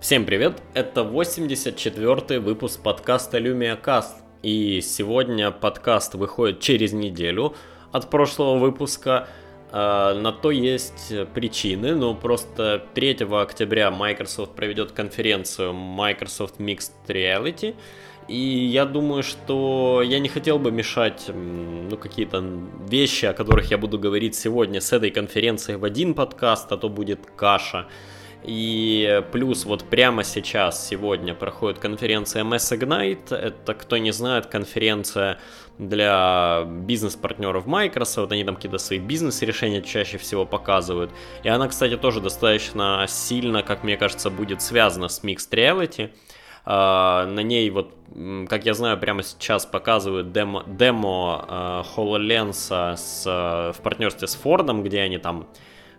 Всем привет, это 84-й выпуск подкаста LumiaCast, и сегодня подкаст выходит через неделю от прошлого выпуска. На то есть причины, просто 3 октября Microsoft проведет конференцию Microsoft Mixed Reality, и я думаю, что я не хотел бы мешать какие-то вещи, о которых я буду говорить сегодня с этой конференцией в один подкаст, а то будет каша. И плюс вот прямо сейчас, сегодня, проходит конференция MS Ignite. Это, кто не знает, конференция для бизнес-партнеров Microsoft. Они там какие-то свои бизнес-решения чаще всего показывают. И она, кстати, тоже достаточно сильно, как мне кажется, будет связана с Mixed Reality. На ней, вот, как я знаю, прямо сейчас показывают демо HoloLens в партнерстве с Fordом, где они там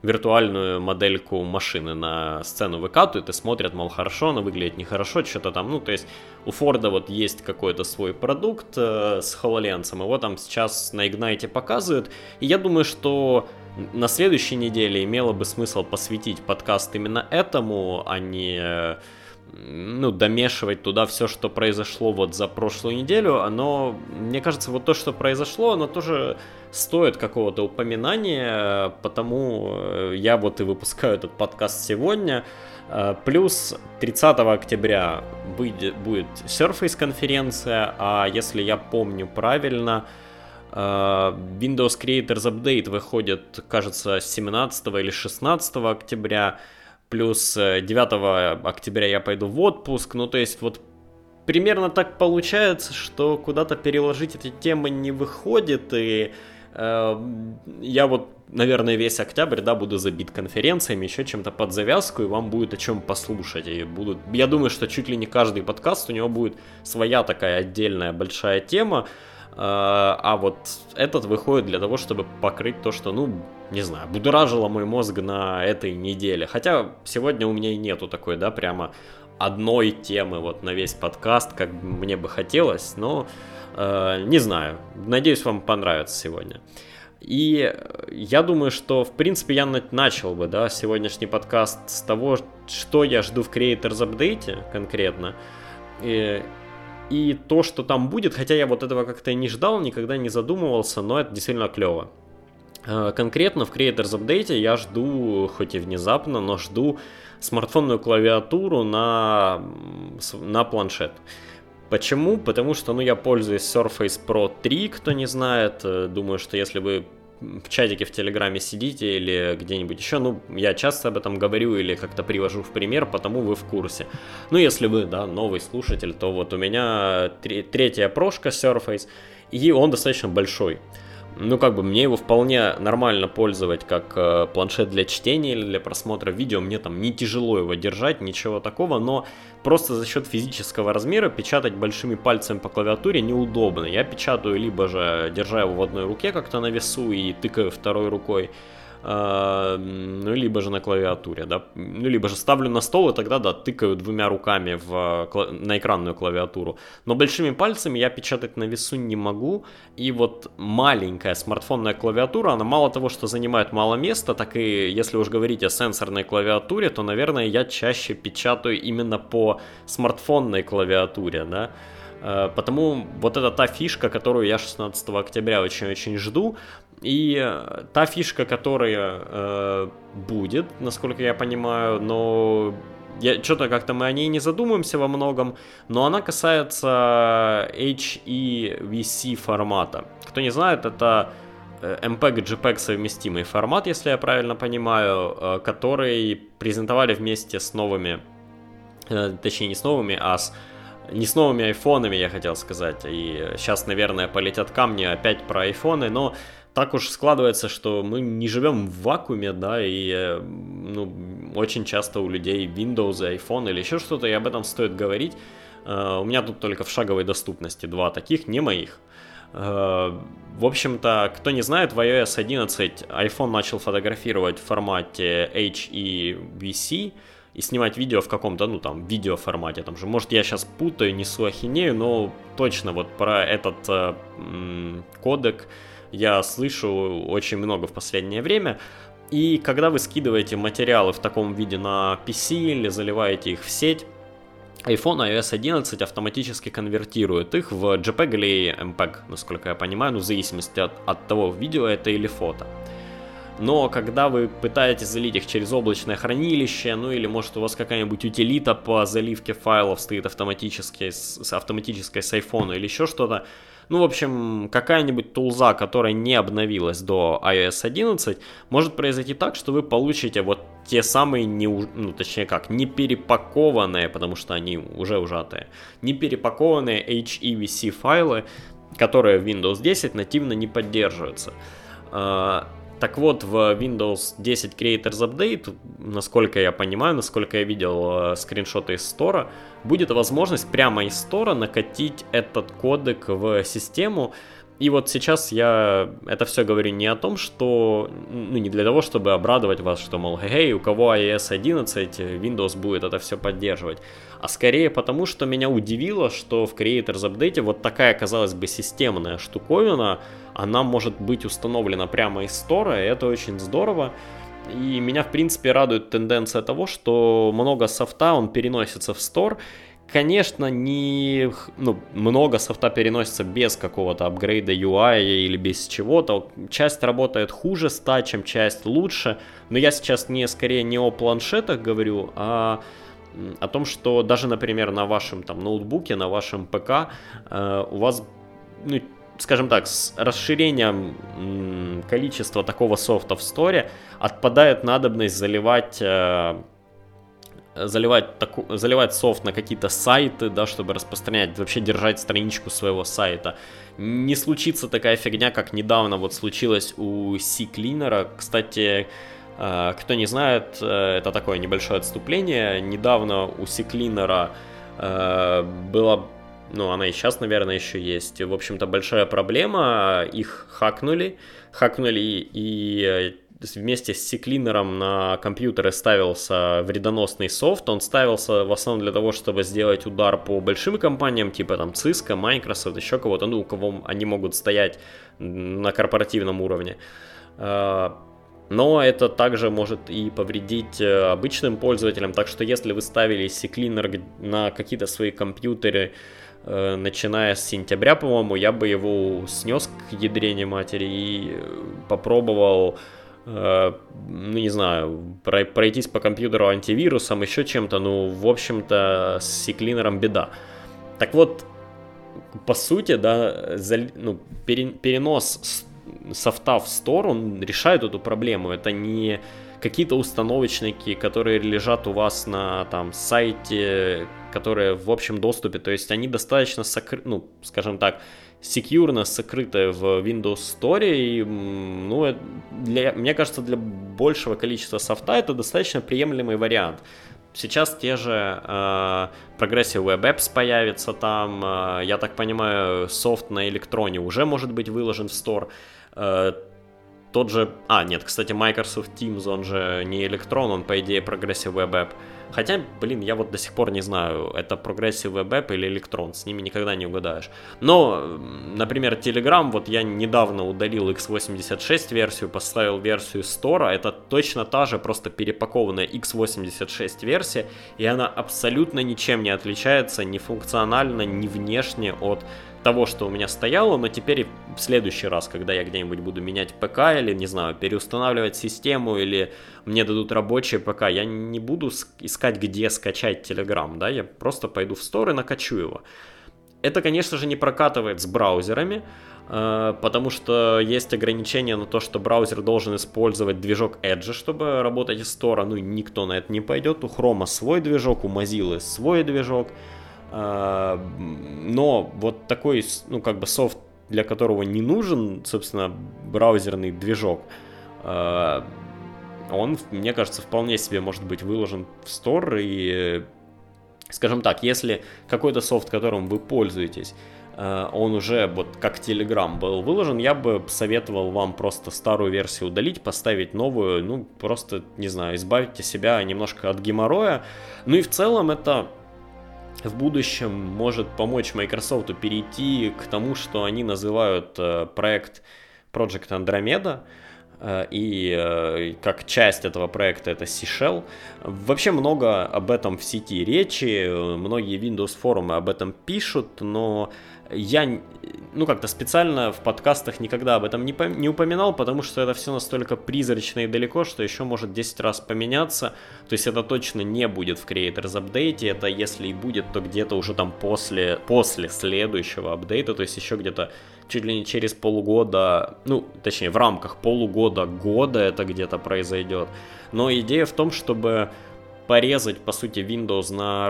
виртуальную модельку машины на сцену выкатывают и смотрят, мол, хорошо она выглядит, нехорошо, что-то там. То есть у Форда вот есть какой-то свой продукт с HoloLens, его там сейчас на Ignite показывают. И я думаю, что на следующей неделе имело бы смысл посвятить подкаст именно этому, а не домешивать туда все, что произошло вот за прошлую неделю. Оно, мне кажется, вот то, что произошло, оно тоже стоит какого-то упоминания, потому я вот и выпускаю этот подкаст сегодня. Плюс 30 октября будет Surface конференция, а если я помню правильно, Windows Creators Update выходит, кажется, 17 или 16 октября. Плюс 9 октября я пойду в отпуск. То есть вот примерно так получается, что куда-то переложить эти темы не выходит. И я вот, наверное, весь октябрь, буду забит конференциями, еще чем-то под завязку, и вам будет о чем послушать. И будут, я думаю, что чуть ли не каждый подкаст, у него будет своя такая отдельная большая тема. А вот этот выходит для того, чтобы покрыть то, что, будоражило мой мозг на этой неделе. Хотя сегодня у меня и нету такой, прямо одной темы вот на весь подкаст, как мне бы хотелось, но не знаю. Надеюсь, вам понравится сегодня. И я думаю, что, в принципе, я начал бы, сегодняшний подкаст с того, что я жду в Creators Update конкретно. И то, что там будет, хотя я вот этого как-то и не ждал, никогда не задумывался, но это действительно клево. Конкретно в Creators Update я жду, хоть и внезапно, но жду смартфонную клавиатуру на планшет. Почему? Потому что, я пользуюсь Surface Pro 3, кто не знает. Думаю, что если вы в чатике в Телеграме сидите или где-нибудь еще, я часто об этом говорю или как-то привожу в пример, потому вы в курсе. Если вы, новый слушатель, то вот у меня третья прошка Surface, и он достаточно большой. Мне его вполне нормально пользовать как планшет для чтения или для просмотра видео. Мне там не тяжело его держать, ничего такого, но просто за счет физического размера печатать большими пальцами по клавиатуре неудобно. Я печатаю либо же держа его в одной руке как-то на весу и тыкаю второй рукой, либо же на клавиатуре, либо же ставлю на стол и тогда, тыкаю двумя руками на экранную клавиатуру. Но большими пальцами я печатать на весу не могу, и вот маленькая смартфонная клавиатура, она мало того, что занимает мало места, так и, если уж говорить о сенсорной клавиатуре, то, наверное, я чаще печатаю именно по смартфонной клавиатуре, Потому вот это та фишка, которую я 16 октября очень-очень жду. И та фишка, которая будет, насколько я понимаю, но что-то как-то мы о ней не задумываемся во многом, но она касается HEVC формата. Кто не знает, это MPEG-JPEG совместимый формат, если я правильно понимаю, который презентовали вместе с новыми, точнее не с новыми, а с не с новыми айфонами, я хотел сказать. И сейчас, наверное, полетят камни опять про айфоны, но так уж складывается, что мы не живем в вакууме, и очень часто у людей Windows, iPhone или еще что-то, и об этом стоит говорить. У меня тут только в шаговой доступности 2 таких, не моих. В общем-то, кто не знает, в iOS 11 iPhone начал фотографировать в формате HEVC, и снимать видео в каком-то, видеоформате, там же, может, я сейчас путаю, несу ахинею, но точно вот про этот кодек я слышу очень много в последнее время, И когда вы скидываете материалы в таком виде на PC или заливаете их в сеть, iPhone iOS 11 автоматически конвертирует их в JPEG или MPEG, насколько я понимаю, ну, в зависимости от того, видео это или фото. Но когда вы пытаетесь залить их через облачное хранилище, ну или может у вас какая-нибудь утилита по заливке файлов стоит автоматически, с iPhone или еще что-то, ну, в общем, какая-нибудь тулза, которая не обновилась до iOS 11, может произойти так, что вы получите вот те самые, не перепакованные, потому что они уже ужатые, не перепакованные HEVC файлы, которые в Windows 10 нативно не поддерживаются. Так вот, в Windows 10 Creators Update, насколько я понимаю, насколько я видел скриншоты из стора, будет возможность прямо из стора накатить этот кодек в систему. И вот сейчас я это все говорю не о том, что... Ну, не для того, чтобы обрадовать вас, что, мол, у кого iOS 11, Windows будет это все поддерживать. А скорее потому, что меня удивило, что в Creators Update вот такая, казалось бы, системная штуковина, она может быть установлена прямо из стора, и это очень здорово. И меня, в принципе, радует тенденция того, что много софта, он переносится в стор. Конечно, много софта переносится без какого-то апгрейда UI или без чего-то. Часть работает хуже ста, чем часть лучше. Но я сейчас скорее не о планшетах говорю, а о том, что даже, например, на вашем ноутбуке, на вашем ПК у вас... скажем так, с расширением количества такого софта в сторе отпадает надобность заливать софт на какие-то сайты, да, чтобы распространять, вообще держать страничку своего сайта. Не случится такая фигня, как недавно вот случилось у CCleaner. Кстати, кто не знает, это такое небольшое отступление. Недавно у CCleaner была... она и сейчас, наверное, еще есть. В общем-то, большая проблема. Их хакнули, и вместе с CCleaner на компьютеры ставился вредоносный софт. Он ставился в основном для того, чтобы сделать удар по большим компаниям, типа Cisco, Microsoft, еще кого-то, у кого они могут стоять на корпоративном уровне. Но это также может и повредить обычным пользователям. Так что если вы ставили CCleaner на какие-то свои компьютеры, начиная с сентября, по-моему, я бы его снес к ядрене матери и попробовал, пройтись по компьютеру антивирусом, еще чем-то. В общем-то, с CCleaner беда. Так вот, по сути, перенос софта в стор, он решает эту проблему. Это не какие-то установочники, которые лежат у вас на сайте, которые в общем доступе, то есть они достаточно секьюрно сокрыты в Windows Store, и, мне кажется, для большего количества софта это достаточно приемлемый вариант. Сейчас те же Progressive Web Apps появятся там, я так понимаю, софт на электроне уже может быть выложен в Store. Тот же... кстати, Microsoft Teams, он же не Electron, он, по идее, Progressive Web App. Хотя, я вот до сих пор не знаю, это Progressive Web App или Electron, с ними никогда не угадаешь. Но, например, Telegram, вот я недавно удалил x86 версию, поставил версию Store, это точно та же, просто перепакованная x86 версия, и она абсолютно ничем не отличается, ни функционально, ни внешне от того, что у меня стояло, но теперь в следующий раз, когда я где-нибудь буду менять ПК или, переустанавливать систему, или мне дадут рабочие ПК, я не буду искать, где скачать Telegram, да, я просто пойду в Store и накачу его. Это, конечно же, не прокатывает с браузерами, потому что есть ограничения на то, что браузер должен использовать движок Edge, чтобы работать из Store, никто на это не пойдет, у Chrome свой движок, у Mozilla свой движок. Но вот такой, софт, для которого не нужен, собственно, браузерный движок, он, мне кажется, вполне себе может быть выложен в Store. И, скажем так, если какой-то софт, которым вы пользуетесь, он уже, вот как Telegram, был выложен, я бы советовал вам просто старую версию удалить, поставить новую, избавьте себя немножко от геморроя. Ну и в целом это... в будущем может помочь Microsoft перейти к тому, что они называют проект Project Andromeda. и как часть этого проекта это C shell. Вообще много об этом в сети речи, многие Windows форумы об этом пишут, но я как-то специально в подкастах никогда об этом не упоминал, потому что это все настолько призрачно и далеко, что еще может 10 раз поменяться. То есть это точно не будет в Creators Update, это если и будет, то где-то уже там после следующего апдейта, то есть еще где-то чуть ли не через полгода, точнее в рамках полугода-года это где-то произойдет. Но идея в том, чтобы порезать, по сути, Windows на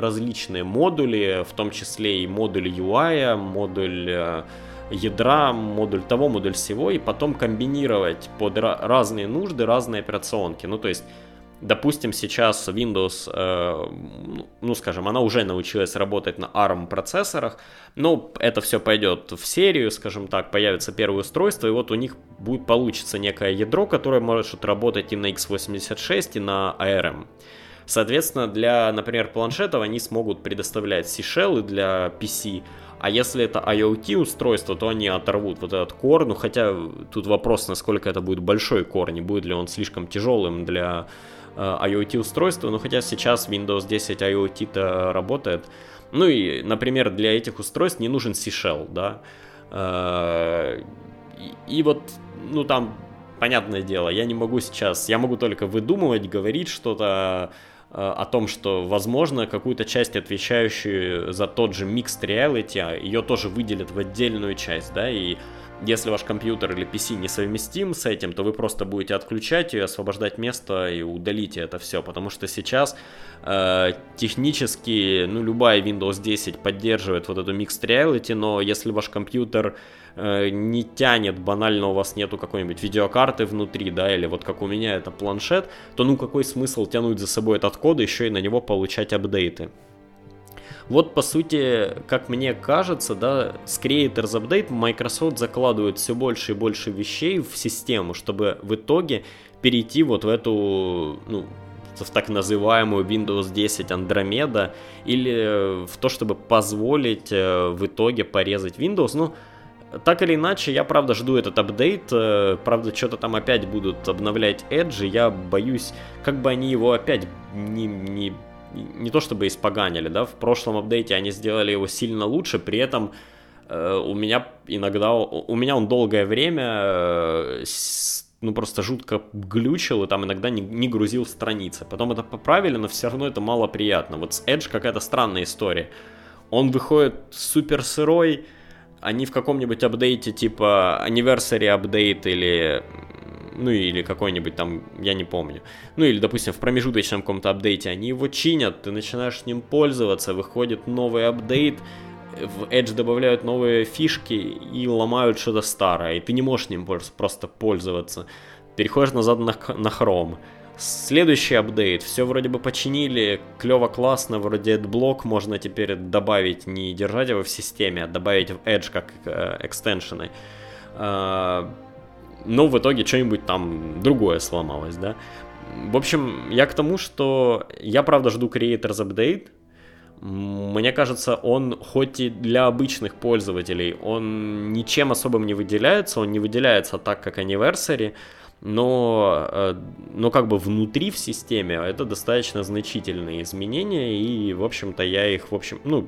различные модули, в том числе и модуль UI, модуль ядра, модуль того, модуль сего, и потом комбинировать под разные нужды, разные операционки. То есть, допустим, сейчас Windows, она уже научилась работать на ARM процессорах, но это все пойдет в серию, скажем так, появится первое устройство, и вот у них получится некое ядро, которое может работать и на x86, и на ARM. Соответственно, для, например, планшетов они смогут предоставлять C-Shell для PC, а если это IoT устройство, то они оторвут вот этот кор, хотя тут вопрос, насколько это будет большой кор, не будет ли он слишком тяжелым для IoT устройства, хотя сейчас Windows 10 IoT-то работает. И, например, для этих устройств не нужен C-Shell, да. И вот, там, понятное дело, я не могу сейчас, я могу только выдумывать, говорить что-то о том, что, возможно, какую-то часть, отвечающую за тот же Mixed Reality, ее тоже выделят в отдельную часть, да, и если ваш компьютер или PC несовместим с этим, то вы просто будете отключать ее, освобождать место и удалите это все, потому что сейчас технически, любая Windows 10 поддерживает вот эту Mixed Reality, но если ваш компьютер не тянет, банально у вас нету какой-нибудь видеокарты внутри, да, или вот как у меня это планшет, то какой смысл тянуть за собой этот код, еще и на него получать апдейты. Вот, по сути, как мне кажется, да, с Creators Update Microsoft закладывает все больше и больше вещей в систему, чтобы в итоге перейти вот в эту, в так называемую Windows 10 Andromeda, или в то, чтобы позволить в итоге порезать Windows, так или иначе, я правда жду этот апдейт, правда что-то там опять будут обновлять Edge, я боюсь, как бы они его опять не то чтобы испоганили, да, в прошлом апдейте они сделали его сильно лучше, при этом у меня он долгое время просто жутко глючил и там иногда не грузил страницы, потом это поправили, но все равно это мало приятно. Вот с Edge какая-то странная история, он выходит супер сырой, они в каком-нибудь апдейте типа Anniversary Update или какой-нибудь там, я не помню, или, допустим, в промежуточном каком-то апдейте они его чинят, ты начинаешь ним пользоваться, выходит новый апдейт, в Edge добавляют новые фишки и ломают что-то старое, и ты не можешь ним просто пользоваться, переходишь назад на Chrome. Следующий апдейт, все вроде бы починили, клево, классно, вроде AdBlock можно теперь добавить, не держать его в системе, а добавить в Edge как экстеншены. Но в итоге что-нибудь там другое сломалось, да. В общем, я к тому, что я правда жду Creators Update. Мне кажется, он хоть и для обычных пользователей, он ничем особым не выделяется, он не выделяется так, как Anniversary, но как бы внутри в системе это достаточно значительные изменения, и, в общем-то, я их,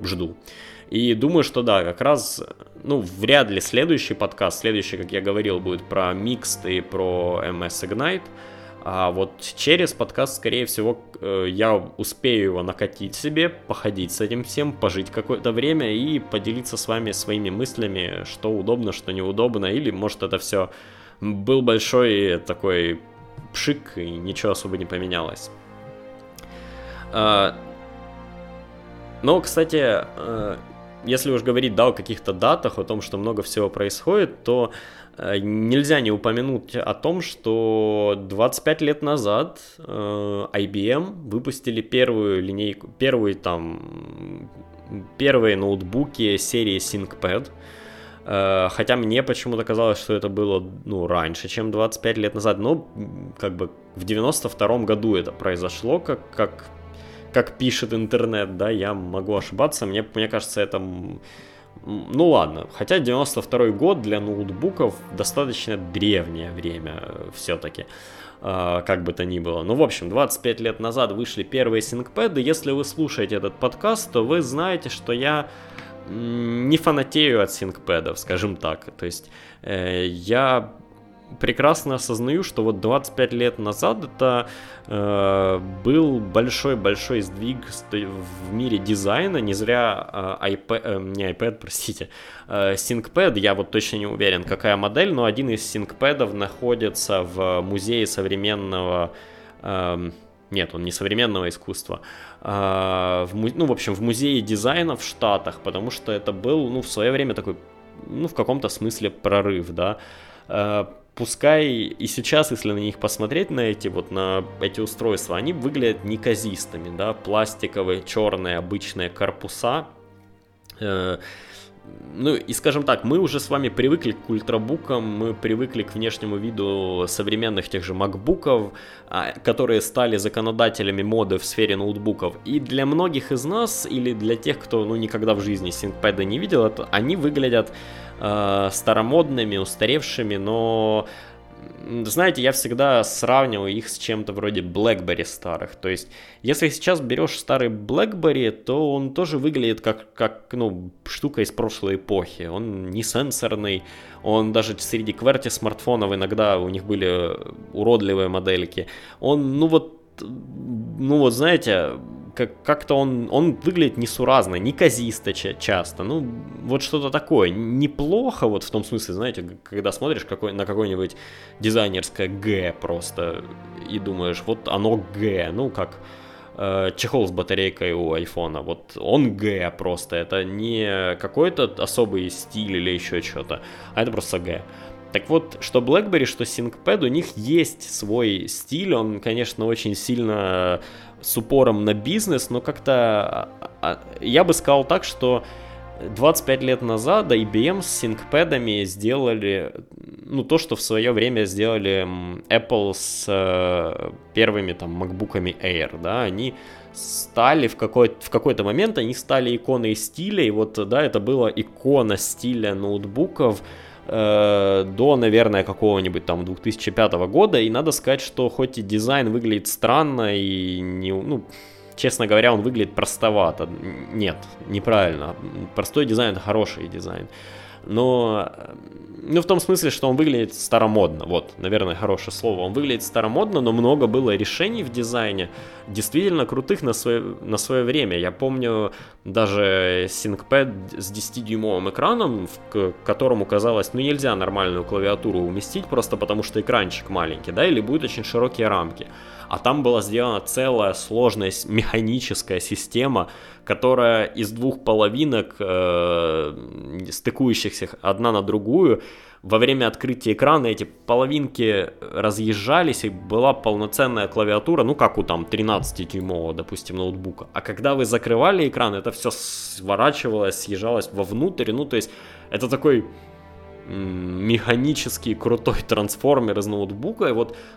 жду. И думаю, что да, как раз, вряд ли следующий, как я говорил, будет про Mixed и про MS Ignite, а вот через подкаст, скорее всего, я успею его накатить себе, походить с этим всем, пожить какое-то время и поделиться с вами своими мыслями, что удобно, что неудобно, или, может, это все был большой такой пшик, и ничего особо не поменялось. Но, кстати, если уж говорить, да, о каких-то датах, о том, что много всего происходит, то нельзя не упомянуть о том, что 25 лет назад IBM выпустили первую линейку, первые ноутбуки серии ThinkPad. Хотя мне почему-то казалось, что это было раньше, чем 25 лет назад, но как бы в 92-м году это произошло, как пишет интернет, да, я могу ошибаться, мне кажется, это Ну ладно, хотя 92-й год для ноутбуков достаточно древнее время все-таки, как бы то ни было. Ну, в общем, 25 лет назад вышли первые ThinkPad. Если вы слушаете этот подкаст, то вы знаете, что я не фанатею от ThinkPad, скажем так. То есть я прекрасно осознаю, что вот 25 лет назад это был большой-большой сдвиг в мире дизайна. Не зря ThinkPad, я вот точно не уверен, какая модель, но один из ThinkPad'ов находится в музее современного... Нет, он не современного искусства. В музее дизайна в Штатах, потому что это был, в свое время такой, в каком-то смысле прорыв, да. Пускай и сейчас, если на них посмотреть, на эти устройства, они выглядят неказистыми, да, пластиковые, черные, обычные корпуса. И скажем так, мы уже с вами привыкли к ультрабукам, мы привыкли к внешнему виду современных тех же макбуков, которые стали законодателями моды в сфере ноутбуков. И для многих из нас, или для тех, кто никогда в жизни ThinkPad'а не видел, они выглядят старомодными, устаревшими, но... Знаете, я всегда сравниваю их с чем-то вроде BlackBerry старых. То есть, если сейчас берешь старый BlackBerry, то он тоже выглядит как штука из прошлой эпохи. Он не сенсорный, он даже среди QWERTY смартфонов иногда у них были уродливые модельки. Он, знаете, как-то он выглядит несуразно, неказисто часто, что-то такое, неплохо, в том смысле, знаете, когда смотришь на какое-нибудь дизайнерское Г просто и думаешь, вот оно Г, как чехол с батарейкой у айфона, вот он Г просто, это не какой-то особый стиль или еще что-то, а это просто Г. Так вот, что BlackBerry, что ThinkPad, у них есть свой стиль, он, конечно, очень сильно с упором на бизнес, но как-то я бы сказал так, что 25 лет назад IBM с ThinkPad'ами сделали, то, что в свое время сделали Apple с первыми MacBook'ами Air, да, они стали в какой-то момент, они стали иконой стиля, и это была икона стиля ноутбуков, до, наверное, какого-нибудь 2005 года, и надо сказать, что хоть и дизайн выглядит странно и, честно говоря, он выглядит простовато, нет, неправильно, простой дизайн — это хороший дизайн, но, в том смысле, что он выглядит старомодно, наверное, хорошее слово, он выглядит старомодно, но много было решений в дизайне, действительно крутых на свое время. Я помню даже ThinkPad с 10-дюймовым экраном, к которому казалось, нельзя нормальную клавиатуру уместить, просто потому что экранчик маленький, да, или будут очень широкие рамки. А там была сделана целая сложная механическая система, которая из двух половинок, стыкующихся одна на другую, во время открытия экрана эти половинки разъезжались, и была полноценная клавиатура, как у 13-дюймового, допустим, ноутбука. А когда вы закрывали экран, это все сворачивалось, съезжалось вовнутрь, то есть это такой... механический крутой трансформер из ноутбука, и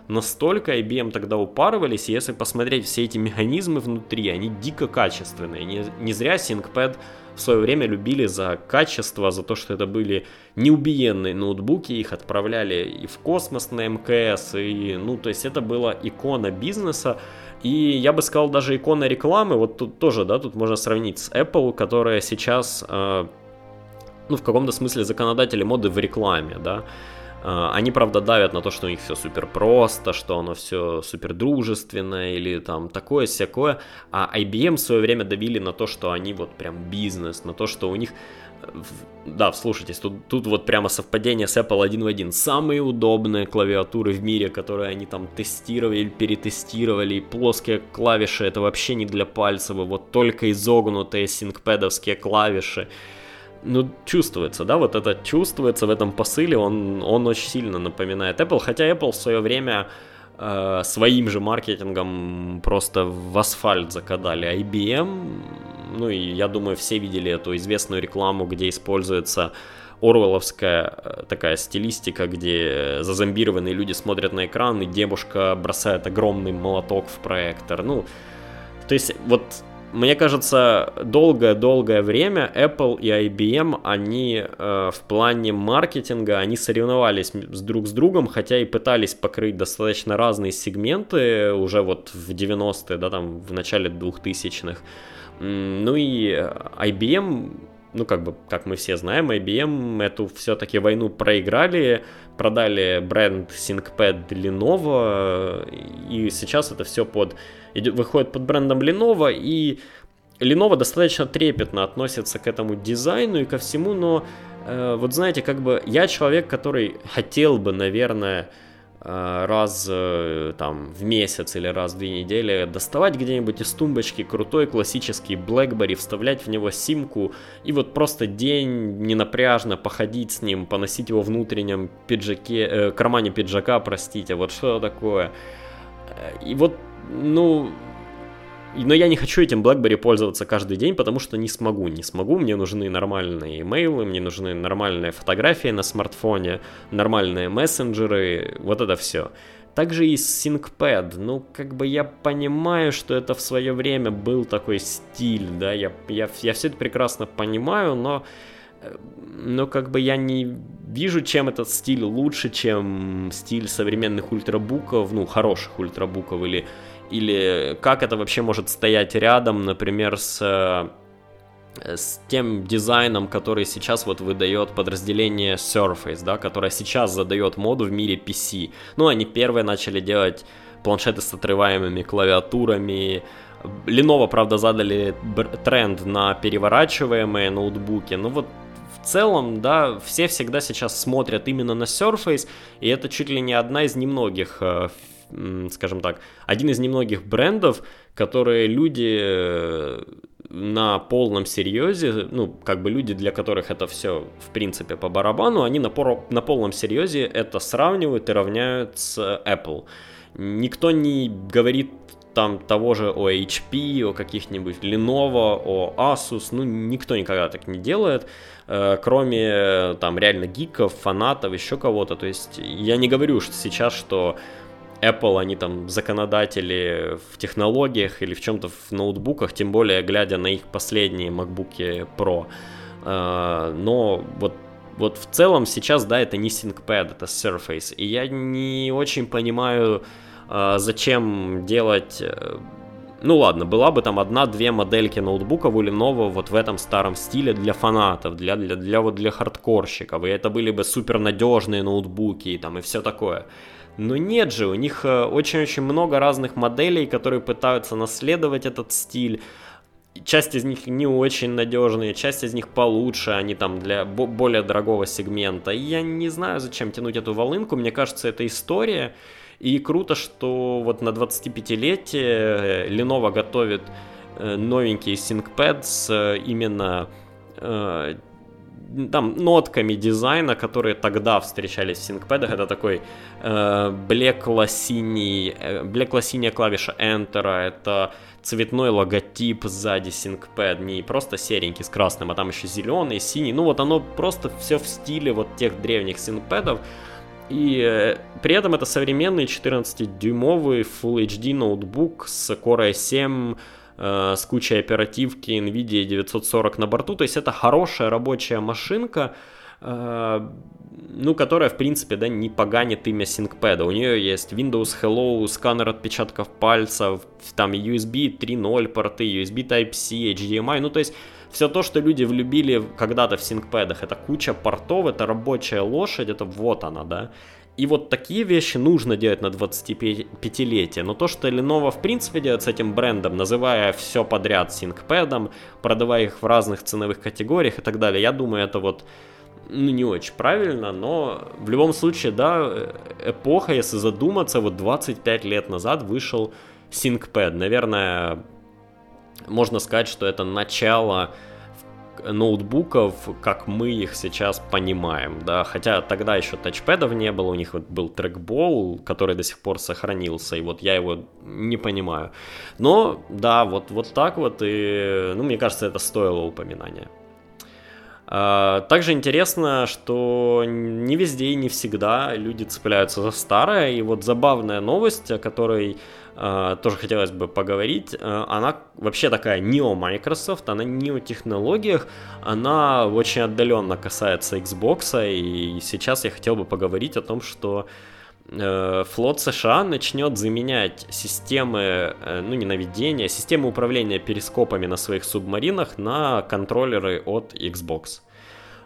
настолько IBM тогда упарывались, и если посмотреть все эти механизмы внутри, они дико качественные, не зря ThinkPad в свое время любили за качество, за то, что это были неубиенные ноутбуки, их отправляли и в космос на МКС, и, то есть это была икона бизнеса, и я бы сказал даже икона рекламы, тут тоже, да, тут можно сравнить с Apple, которая сейчас... в каком-то смысле законодатели моды в рекламе, да. Они, правда, давят на то, что у них все супер просто, что оно все супер дружественное или такое-сякое. А IBM в свое время давили на то, что они прям бизнес, на то, что у них... Да, слушайтесь, тут прямо совпадение с Apple один в один. Самые удобные клавиатуры в мире, которые они тестировали, перетестировали, и плоские клавиши, это вообще не для пальцев, только изогнутые ThinkPad'овские клавиши. Чувствуется, да, это чувствуется в этом посыле, он очень сильно напоминает Apple, хотя Apple в свое время своим же маркетингом просто в асфальт закадали IBM, и я думаю, все видели эту известную рекламу, где используется орвелловская такая стилистика, где зазомбированные люди смотрят на экран, и девушка бросает огромный молоток в проектор, то есть мне кажется, долгое-долгое время Apple и IBM, они в плане маркетинга, они соревновались друг с другом, хотя и пытались покрыть достаточно разные сегменты уже вот в 90-е, да, там, в начале 2000-х. Ну и IBM, ну как бы, как мы все знаем, IBM эту все-таки войну проиграли, продали бренд ThinkPad Lenovo, и сейчас это все выходит под брендом Lenovo, и Lenovo достаточно трепетно относится к этому дизайну и ко всему, но вот знаете, как бы я человек, который хотел бы, наверное, раз там в месяц или раз в 2 недели доставать где-нибудь из тумбочки крутой классический BlackBerry, вставлять в него симку и вот просто день ненапряжно походить с ним, поносить его в внутреннем кармане пиджака, простите, вот что такое. И вот, ну, но я не хочу этим BlackBerry пользоваться каждый день, потому что не смогу, мне нужны нормальные имейлы, мне нужны нормальные фотографии на смартфоне, нормальные мессенджеры, вот это все. Также и с ThinkPad, ну, как бы я понимаю, что это в свое время был такой стиль, да, я все это прекрасно понимаю, но как бы я не вижу, чем этот стиль лучше, чем стиль современных ультрабуков, ну, хороших ультрабуков, или как это вообще может стоять рядом, например, с тем дизайном, который сейчас вот выдает подразделение Surface, да, которое сейчас задает моду в мире PC. Ну, они первые начали делать планшеты с отрываемыми клавиатурами. Lenovo, правда, задали тренд на переворачиваемые ноутбуки. Ну вот в целом, да, все всегда сейчас смотрят именно на Surface, и это чуть ли не одна из немногих, скажем так, один из немногих брендов, которые люди на полном серьезе, ну, как бы люди, для которых это все, в принципе, по барабану, они на полном серьезе это сравнивают и равняют с Apple. Никто не говорит там того же о HP, о каких-нибудь Lenovo, о Asus, ну, никто никогда так не делает, кроме там реально гиков, фанатов, еще кого-то. То есть я не говорю что сейчас, что Apple, они там законодатели в технологиях или в чем-то в ноутбуках, тем более глядя на их последние MacBook Pro. Но вот в целом сейчас, да, это не ThinkPad, это Surface. И я не очень понимаю, зачем делать... Ну ладно, была бы там 1-2 модельки ноутбуков у Lenovo вот в этом старом стиле для фанатов, для хардкорщиков. И это были бы супернадежные ноутбуки и там и все такое. Но нет же, у них очень-очень много разных моделей, которые пытаются наследовать этот стиль. Часть из них не очень надежные, часть из них получше, они там для более дорогого сегмента. И я не знаю, зачем тянуть эту волынку, мне кажется, это история. И круто, что вот на 25-летие Lenovo готовит новенький ThinkPad с именно... там нотками дизайна, которые тогда встречались в ThinkPad'ах. Это такой блекло-синяя клавиша Enter, это цветной логотип сзади ThinkPad, не просто серенький с красным, а там еще зеленый, синий. Ну вот оно просто все в стиле вот тех древних ThinkPad'ов. И при этом это современный 14-дюймовый Full HD ноутбук с Core i7, с кучей оперативки NVIDIA 940 на борту, то есть это хорошая рабочая машинка, ну, которая, в принципе, да, не поганит имя ThinkPad. У нее есть Windows Hello, сканер отпечатков пальцев, там USB 3.0 порты, USB Type-C, HDMI, ну, то есть все то, что люди влюбили когда-то в ThinkPad'ах, это куча портов, это рабочая лошадь, это вот она, да. И вот такие вещи нужно делать на 25-летие. Но то, что Lenovo в принципе делает с этим брендом, называя все подряд ThinkPad'ом, продавая их в разных ценовых категориях и так далее, я думаю, это вот, ну, не очень правильно. Но в любом случае, да, эпоха, если задуматься, вот 25 лет назад вышел ThinkPad. Наверное, можно сказать, что это начало ноутбуков, как мы их сейчас понимаем, да, хотя тогда еще тачпэдов не было, у них вот был трекбол, который до сих пор сохранился, и вот я его не понимаю, но да, вот так вот, и, ну, мне кажется, это стоило упоминания. Также интересно, что не везде и не всегда люди цепляются за старое. И вот забавная новость, о которой тоже хотелось бы поговорить, она вообще такая не о Microsoft, она не о технологиях, она очень отдаленно касается Xbox, и сейчас я хотел бы поговорить о том, что флот США начнет заменять системы, ну не наведения, системы управления перископами на своих субмаринах на контроллеры от Xbox.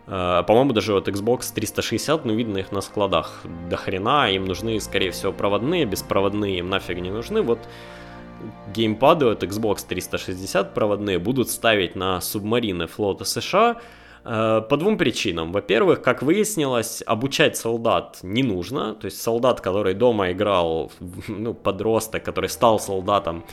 По-моему, даже вот Xbox 360, ну, видно их на складах до хрена, им нужны, скорее всего, проводные, беспроводные им нафиг не нужны. Вот геймпады от Xbox 360 проводные будут ставить на субмарины флота США по двум причинам. Во-первых, как выяснилось, обучать солдат не нужно, то есть солдат, который дома играл, ну, подросток, который стал солдатом,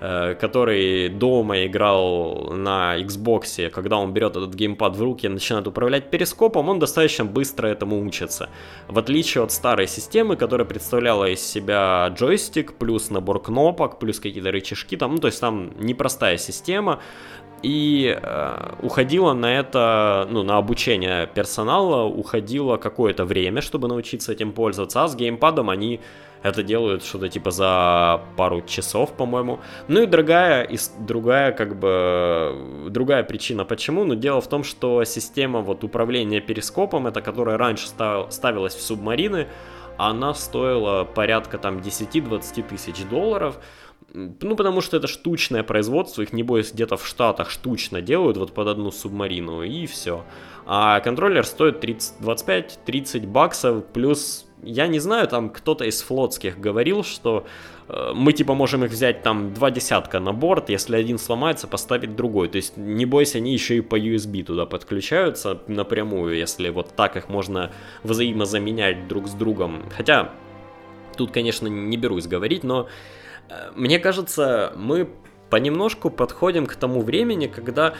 который дома играл на Xbox, когда он берет этот геймпад в руки и начинает управлять перископом, он достаточно быстро этому учится. В отличие от старой системы, которая представляла из себя джойстик, плюс набор кнопок, плюс какие-то рычажки, там, ну, то есть там непростая система, и уходило на это, ну, на обучение персонала уходило какое-то время, чтобы научиться этим пользоваться, а с геймпадом они это делают что-то типа за пару часов, по-моему. Ну и другая причина почему, но дело в том, что система вот управления перископом, это которая раньше ставилась в субмарины, она стоила порядка там 10-20 тысяч долларов. Ну, потому что это штучное производство, их, небось, где-то в Штатах штучно делают вот под одну субмарину, и все. А контроллер стоит 25-30 баксов, плюс, я не знаю, там кто-то из флотских говорил, что мы, типа, можем их взять там 20 на борт, если один сломается, поставить другой. То есть, небось, они еще и по USB туда подключаются напрямую, если вот так их можно взаимозаменять друг с другом. Хотя, тут, конечно, не берусь говорить, но... Мне кажется, мы понемножку подходим к тому времени, когда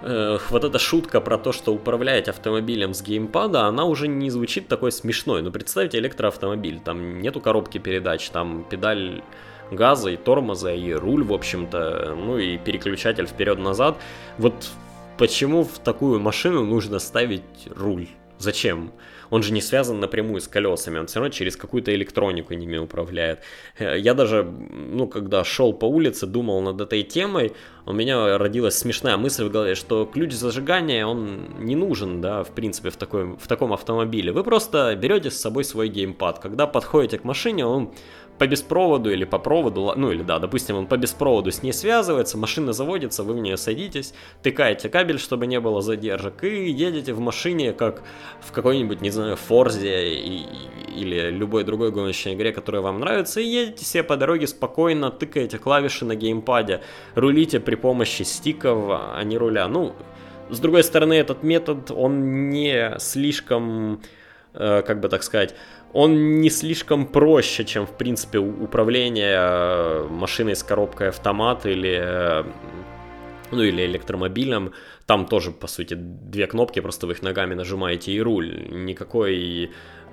вот эта шутка про то, что управлять автомобилем с геймпада, она уже не звучит такой смешной. Ну, представьте электроавтомобиль, там нету коробки передач, там педаль газа и тормоза, и руль, в общем-то, ну и переключатель вперед-назад. Вот почему в такую машину нужно ставить руль? Зачем? Он же не связан напрямую с колесами, он все равно через какую-то электронику ними управляет. Я даже, ну, когда шел по улице, думал над этой темой, у меня родилась смешная мысль в голове, что ключ зажигания, он не нужен, да, в принципе, в таком автомобиле. Вы просто берете с собой свой геймпад. Когда подходите к машине, он по беспроводу или по проводу, ну или да, допустим, он по беспроводу с ней связывается, машина заводится, вы в нее садитесь, тыкаете кабель, чтобы не было задержек, и едете в машине, как в какой-нибудь, не знаю, Форзе или любой другой гоночной игре, которая вам нравится, и едете себе по дороге спокойно, тыкаете клавиши на геймпаде, рулите при помощи стиков, а не руля. Ну, с другой стороны, этот метод, он не слишком, как бы так сказать, он не слишком проще, чем, в принципе, управление машиной с коробкой автомат или, ну, или электромобилем. Там тоже, по сути, две кнопки, просто вы их ногами нажимаете и руль. Никакой...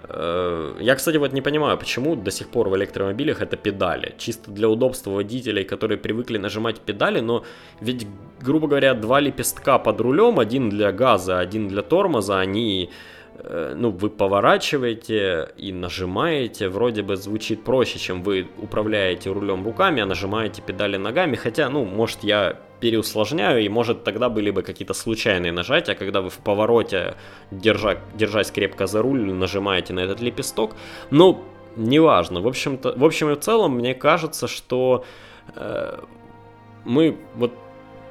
Я, кстати, вот не понимаю, почему до сих пор в электромобилях это педали. Чисто для удобства водителей, которые привыкли нажимать педали, но ведь, грубо говоря, два лепестка под рулем, один для газа, один для тормоза, они... Ну, вы поворачиваете и нажимаете, вроде бы звучит проще, чем вы управляете рулем руками, а нажимаете педали ногами. Хотя, ну, может, я переусложняю, и может тогда были бы какие-то случайные нажатия, когда вы в повороте, держась крепко за руль, нажимаете на этот лепесток. Но неважно. В общем и в целом, мне кажется, что мы вот...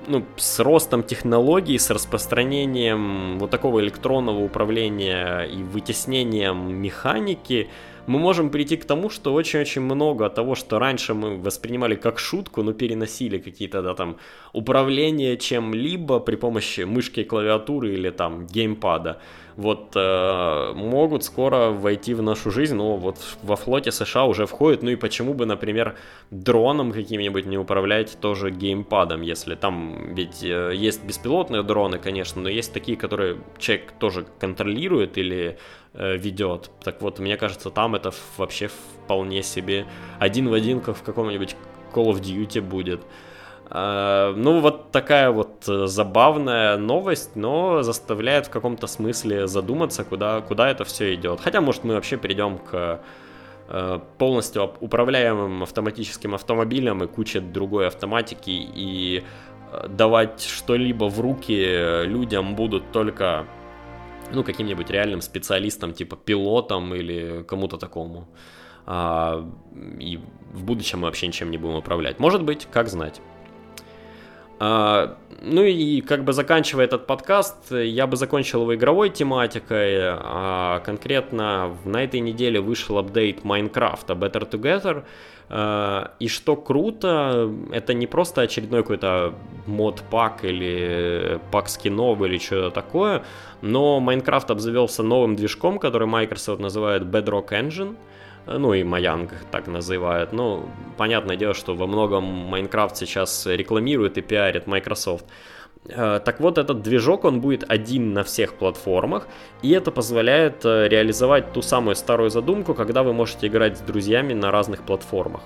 Ну, с ростом технологий, с распространением вот такого электронного управления и вытеснением механики мы можем прийти к тому, что очень-очень много того, что раньше мы воспринимали как шутку, но переносили какие-то, да, там, управления чем-либо при помощи мышки, клавиатуры или там геймпада, вот могут скоро войти в нашу жизнь, но вот во флоте США уже входит, ну и почему бы, например, дроном каким-нибудь не управлять тоже геймпадом, если там ведь есть беспилотные дроны, конечно, но есть такие, которые человек тоже контролирует или... ведет. Так вот, мне кажется, там это вообще вполне себе один в один, как в каком-нибудь Call of Duty будет. Ну, вот такая вот забавная новость, но заставляет в каком-то смысле задуматься, куда это все идет. Хотя, может, мы вообще перейдем к полностью управляемым автоматическим автомобилем и куче другой автоматики, и давать что-либо в руки людям будут только, ну, каким-нибудь реальным специалистам, типа пилотам или кому-то такому. И в будущем мы вообще ничем не будем управлять. Может быть, как знать. Ну и как бы заканчивая этот подкаст, я бы закончил его игровой тематикой. Конкретно на этой неделе вышел апдейт Minecraft Better Together. И что круто, это не просто очередной какой-то мод-пак или пак скинов или что-то такое, но Minecraft обзавелся новым движком, который Microsoft называет Bedrock Engine. Ну и Маянг так называют. Ну, понятное дело, что во многом Minecraft сейчас рекламирует и пиарит Microsoft. Так вот, этот движок, он будет один на всех платформах, и это позволяет реализовать ту самую старую задумку, когда вы можете играть с друзьями на разных платформах.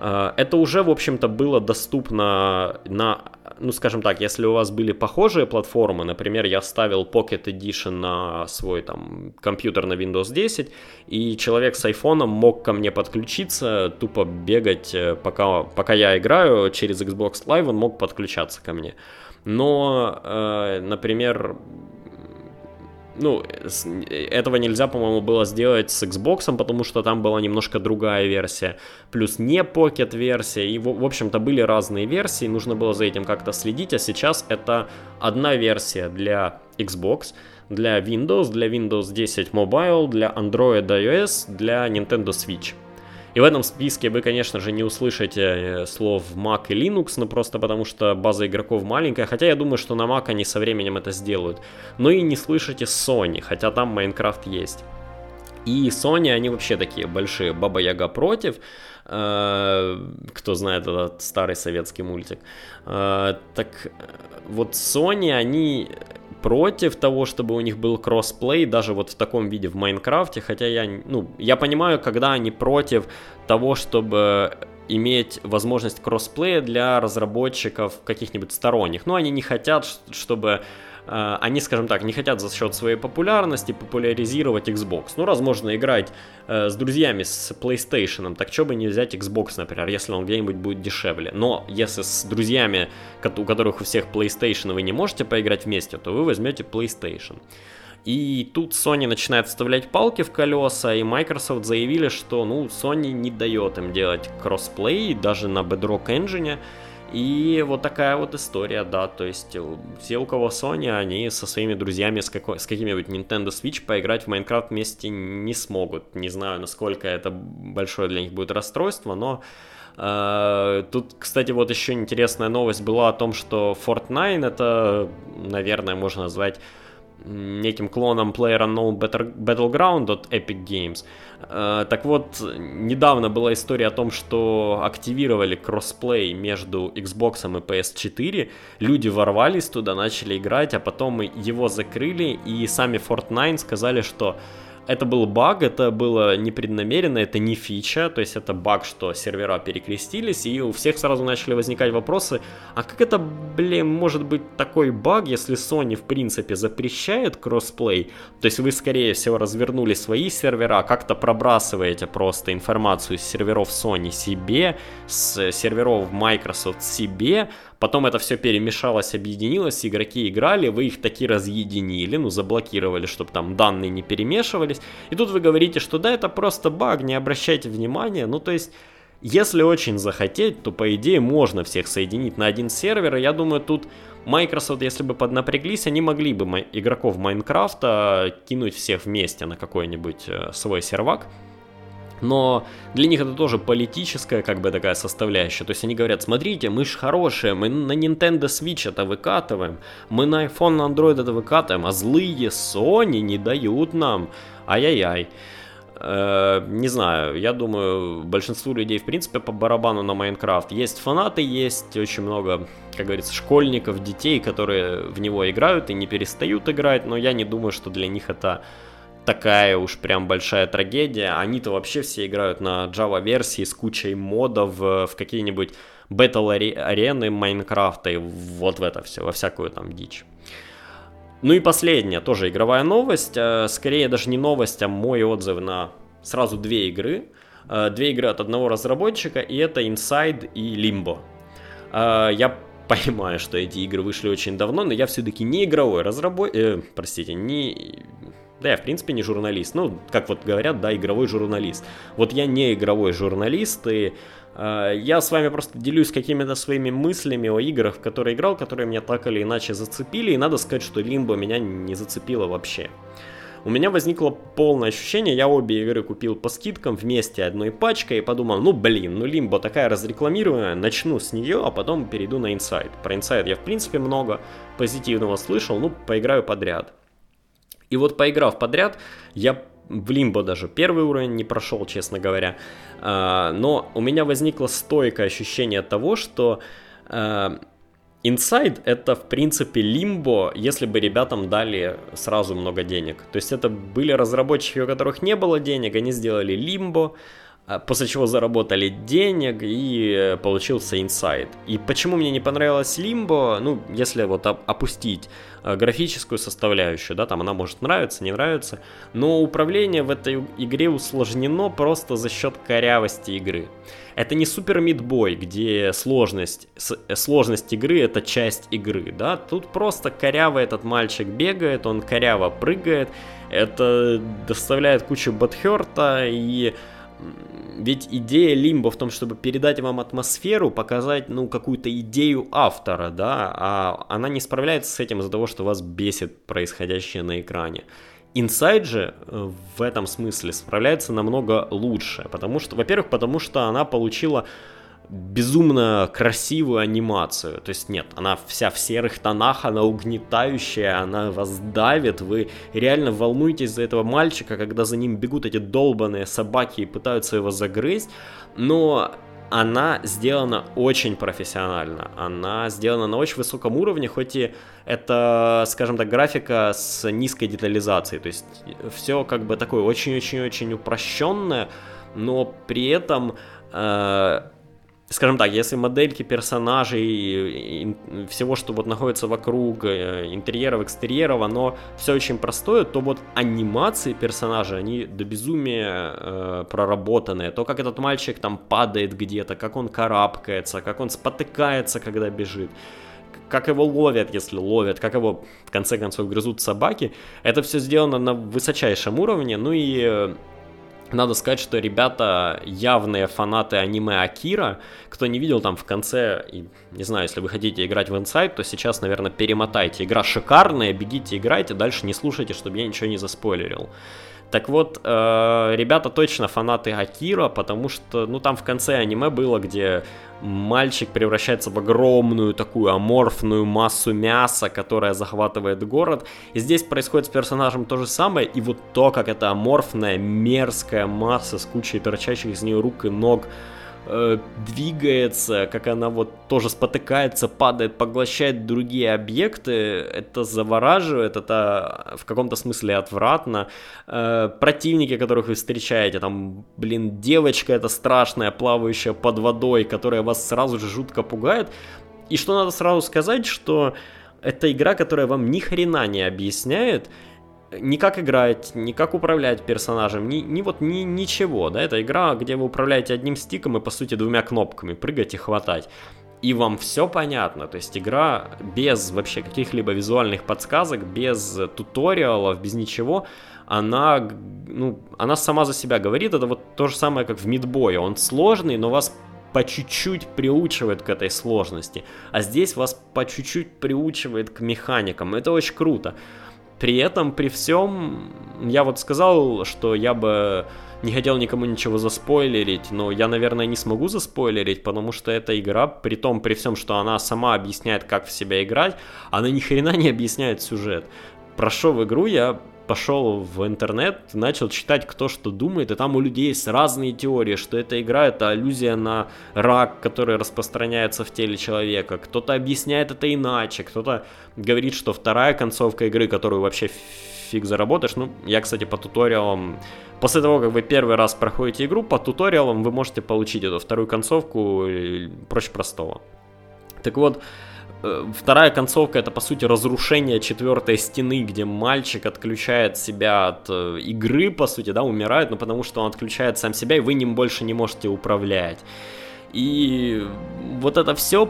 Это уже, в общем-то, было доступно на, ну, скажем так, если у вас были похожие платформы, например, я ставил Pocket Edition на свой там компьютер на Windows 10, и человек с айфоном мог ко мне подключиться, тупо бегать, пока я играю, через Xbox Live он мог подключаться ко мне. Но, например... Ну, этого нельзя, по-моему, было сделать с Xbox, потому что там была немножко другая версия, плюс не Pocket версия, и, в общем-то, были разные версии, нужно было за этим как-то следить, а сейчас это одна версия для Xbox, для Windows, для Windows 10 Mobile, для Android, iOS, для Nintendo Switch. И в этом списке вы, конечно же, не услышите слов Mac и Linux, но просто потому что база игроков маленькая, хотя я думаю, что на Mac они со временем это сделают. Но и не слышите Sony, хотя там Minecraft есть. И Sony, они вообще такие большие, Баба-Яга против, кто знает этот старый советский мультик. Так вот, Sony, они... против того, чтобы у них был кроссплей, даже вот в таком виде в Майнкрафте, хотя я понимаю, когда они против того, чтобы иметь возможность кроссплея для разработчиков каких-нибудь сторонних, но они не хотят, чтобы... Они, скажем так, не хотят за счет своей популярности популяризировать Xbox. Ну, раз можно играть с друзьями с PlayStation, так что бы не взять Xbox, например, если он где-нибудь будет дешевле. Но если с друзьями, у которых у всех PlayStation, вы не можете поиграть вместе, то вы возьмете PlayStation. И тут Sony начинает вставлять палки в колеса, и Microsoft заявили, что, ну, Sony не дает им делать кроссплей даже на Bedrock Engine. И вот такая вот история, да, то есть все, у кого Sony, они со своими друзьями с какими-нибудь Nintendo Switch поиграть в Minecraft вместе не смогут. Не знаю, насколько это большое для них будет расстройство, но тут, кстати, вот еще интересная новость была о том, что Fortnite, это, наверное, можно назвать неким клоном PlayerUnknown Battleground от Epic Games. Так вот, недавно была история о том, что активировали кроссплей между Xbox и PS4, люди ворвались туда, начали играть, а потом его закрыли, и сами Fortnite сказали, что это был баг, это было непреднамеренно, это не фича, то есть это баг, что сервера перекрестились, и у всех сразу начали возникать вопросы, а как это, может быть такой баг, если Sony, в принципе, запрещает кроссплей, то есть вы, скорее всего, развернули свои сервера, как-то пробрасываете просто информацию с серверов Sony себе, с серверов Microsoft себе, потом это все перемешалось, объединилось, игроки играли, вы их таки разъединили, ну, заблокировали, чтобы там данные не перемешивались. И тут вы говорите, что да, это просто баг, не обращайте внимания. Ну, то есть, если очень захотеть, то, по идее, можно всех соединить на один сервер. И я думаю, тут Microsoft, если бы поднапряглись, они могли бы игроков Майнкрафта кинуть всех вместе на какой-нибудь свой сервак. Но для них это тоже политическая, как бы, такая составляющая. То есть они говорят, смотрите, мы ж хорошие, мы на Nintendo Switch это выкатываем, мы на iPhone, на Android это выкатываем, а злые Sony не дают нам. Ай-яй-яй. Не знаю, я думаю, большинству людей, в принципе, по барабану на Майнкрафт. Есть фанаты, есть очень много, как говорится, школьников, детей, которые в него играют и не перестают играть. Но я не думаю, что для них это... такая уж прям большая трагедия. Они-то вообще все играют на Java-версии с кучей модов в какие-нибудь Battle-арены Майнкрафта и вот в это все, во всякую там дичь. Ну и последняя, тоже игровая новость. Скорее даже не новость, а мой отзыв на сразу две игры. Две игры от одного разработчика, и это Inside и Limbo. Я понимаю, что эти игры вышли очень давно, но я все-таки не игровой разработчик... Да, я, в принципе, не журналист. Ну, как вот говорят, да, игровой журналист. Вот я не игровой журналист, и я с вами просто делюсь какими-то своими мыслями о играх, в которые играл, которые меня так или иначе зацепили, и надо сказать, что Limbo меня не зацепило вообще. У меня возникло полное ощущение, я обе игры купил по скидкам вместе одной пачкой и подумал, Limbo такая разрекламированная, начну с нее, а потом перейду на Inside. Про Inside я, в принципе, много позитивного слышал, поиграю подряд. И вот поиграв подряд, я в Limbo даже первый уровень не прошел, честно говоря, но у меня возникло стойкое ощущение того, что Inside это, в принципе, Limbo, если бы ребятам дали сразу много денег. То есть это были разработчики, у которых не было денег, они сделали Limbo, после чего заработали денег и получился Inside. И почему мне не понравилось Limbo, если вот опустить графическую составляющую, да, там она может нравиться, не нравится, но управление в этой игре усложнено просто за счет корявости игры. Это не Super Meat Boy, где сложность игры это часть игры, да, тут просто коряво этот мальчик бегает, он коряво прыгает, это доставляет кучу бадхерта и... Ведь идея Limbo в том, чтобы передать вам атмосферу, показать, какую-то идею автора, да, а она не справляется с этим из-за того, что вас бесит происходящее на экране. Inside же в этом смысле справляется намного лучше, потому что она получила безумно красивую анимацию, то есть нет, она вся в серых тонах, она угнетающая, она вас давит, вы реально волнуетесь за этого мальчика, когда за ним бегут эти долбаные собаки и пытаются его загрызть, но она сделана очень профессионально, она сделана на очень высоком уровне, хоть и это, скажем так, графика с низкой детализацией, то есть все как бы такое очень-очень-очень упрощенное, но при этом... Скажем так, если модельки персонажей и всего, что вот находится вокруг, интерьеров, экстерьеров, оно все очень простое, то вот анимации персонажей, они до безумия проработанные. То, как этот мальчик там падает где-то, как он карабкается, как он спотыкается, когда бежит, как его ловят, если ловят, как его, в конце концов, грызут собаки. Это все сделано на высочайшем уровне, надо сказать, что ребята явные фанаты аниме Акира. Кто не видел там в конце, не знаю, если вы хотите играть в Inside, то сейчас, наверное, перемотайте. Игра шикарная, бегите, играйте, дальше не слушайте, чтобы я ничего не заспойлерил. Так вот, ребята точно фанаты Акира, потому что, там в конце аниме было, где мальчик превращается в огромную такую аморфную массу мяса, которая захватывает город. И здесь происходит с персонажем то же самое, и вот то, как эта аморфная, мерзкая масса с кучей торчащих из нее рук и ног двигается, как она вот тоже спотыкается, падает, поглощает другие объекты, это завораживает, это в каком-то смысле отвратно. Противники, которых вы встречаете, там, девочка эта страшная, плавающая под водой, которая вас сразу же жутко пугает. И что надо сразу сказать, что это игра, которая вам ни хрена не объясняет, ни как играть, ни как управлять персонажем, ничего, да, это игра, где вы управляете одним стиком и, по сути, двумя кнопками, прыгать и хватать, и вам все понятно, то есть игра без вообще каких-либо визуальных подсказок, без туториалов, без ничего, она сама за себя говорит, это вот то же самое, как в Мидбое, он сложный, но вас по чуть-чуть приучивает к этой сложности, а здесь вас по чуть-чуть приучивает к механикам, это очень круто. При этом, при всем, я вот сказал, что я бы не хотел никому ничего заспойлерить, но я, наверное, не смогу заспойлерить, потому что эта игра, при всем, что она сама объясняет, как в себя играть, она ни хрена не объясняет сюжет. Прошел игру, я пошел в интернет, начал читать, кто что думает, и там у людей есть разные теории, что эта игра — это аллюзия на рак, который распространяется в теле человека. Кто-то объясняет это иначе, кто-то говорит, что вторая концовка игры, которую вообще фиг заработаешь. Ну, я, кстати, по туториалам... После того, как вы первый раз проходите игру, по туториалам вы можете получить эту вторую концовку проще простого. Так вот, вторая концовка — это, по сути, разрушение четвертой стены, где мальчик отключает себя от игры, по сути, да, умирает, но потому что он отключает сам себя, и вы им больше не можете управлять. И вот это все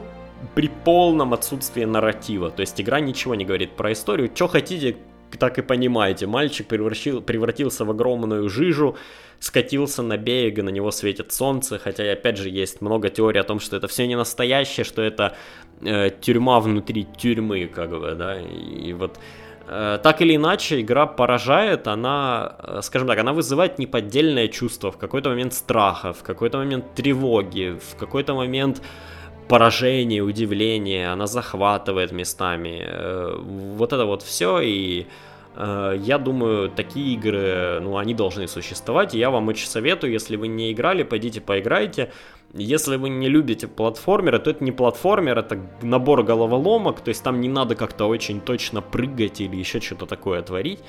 при полном отсутствии нарратива. То есть игра ничего не говорит про историю. Что хотите, так и понимаете. Мальчик превратился в огромную жижу, скатился на берег, и на него светит солнце. Хотя, опять же, есть много теорий о том, что это все не настоящее, что это тюрьма внутри тюрьмы, как бы, да. И вот так или иначе игра поражает, она, скажем так, она вызывает неподдельное чувство. В какой-то момент страха, в какой-то момент тревоги, в какой-то момент... поражение, удивление, она захватывает местами. Вот это вот все, и я думаю, такие игры, ну, они должны существовать, и я вам очень советую, если вы не играли, пойдите поиграйте. Если вы не любите платформеры, то это не платформер, это набор головоломок, то есть там не надо как-то очень точно прыгать или еще что-то такое творить.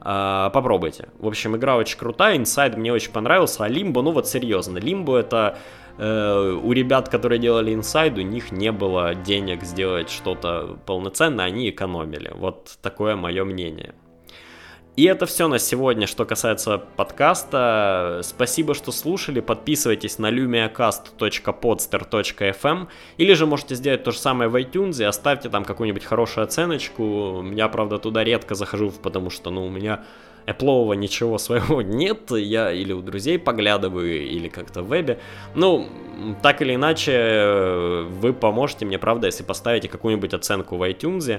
Попробуйте. В общем, игра очень крутая, Inside мне очень понравился, а Limbo, ну вот серьезно, Limbo это... У ребят, которые делали Inside, у них не было денег сделать что-то полноценное, они экономили. Вот такое мое мнение. И это все на сегодня, что касается подкаста. Спасибо, что слушали. Подписывайтесь на lumiacast.podster.fm. Или же можете сделать то же самое в iTunes и оставьте там какую-нибудь хорошую оценочку. Я, правда, туда редко захожу, потому что, ну, у меня Apple'ого ничего своего нет. Я или у друзей поглядываю, или как-то в вебе. Ну, так или иначе, вы поможете мне, правда, если поставите какую-нибудь оценку в iTunes.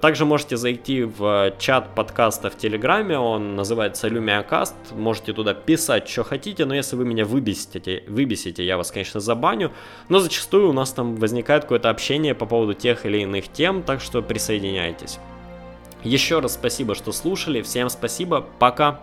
Также можете зайти в чат подкаста в Телеграме, он называется LumiaCast, можете туда писать, что хотите, но если вы меня выбесите, я вас, конечно, забаню, но зачастую у нас там возникает какое-то общение по поводу тех или иных тем, так что присоединяйтесь. Еще раз спасибо, что слушали, всем спасибо, пока!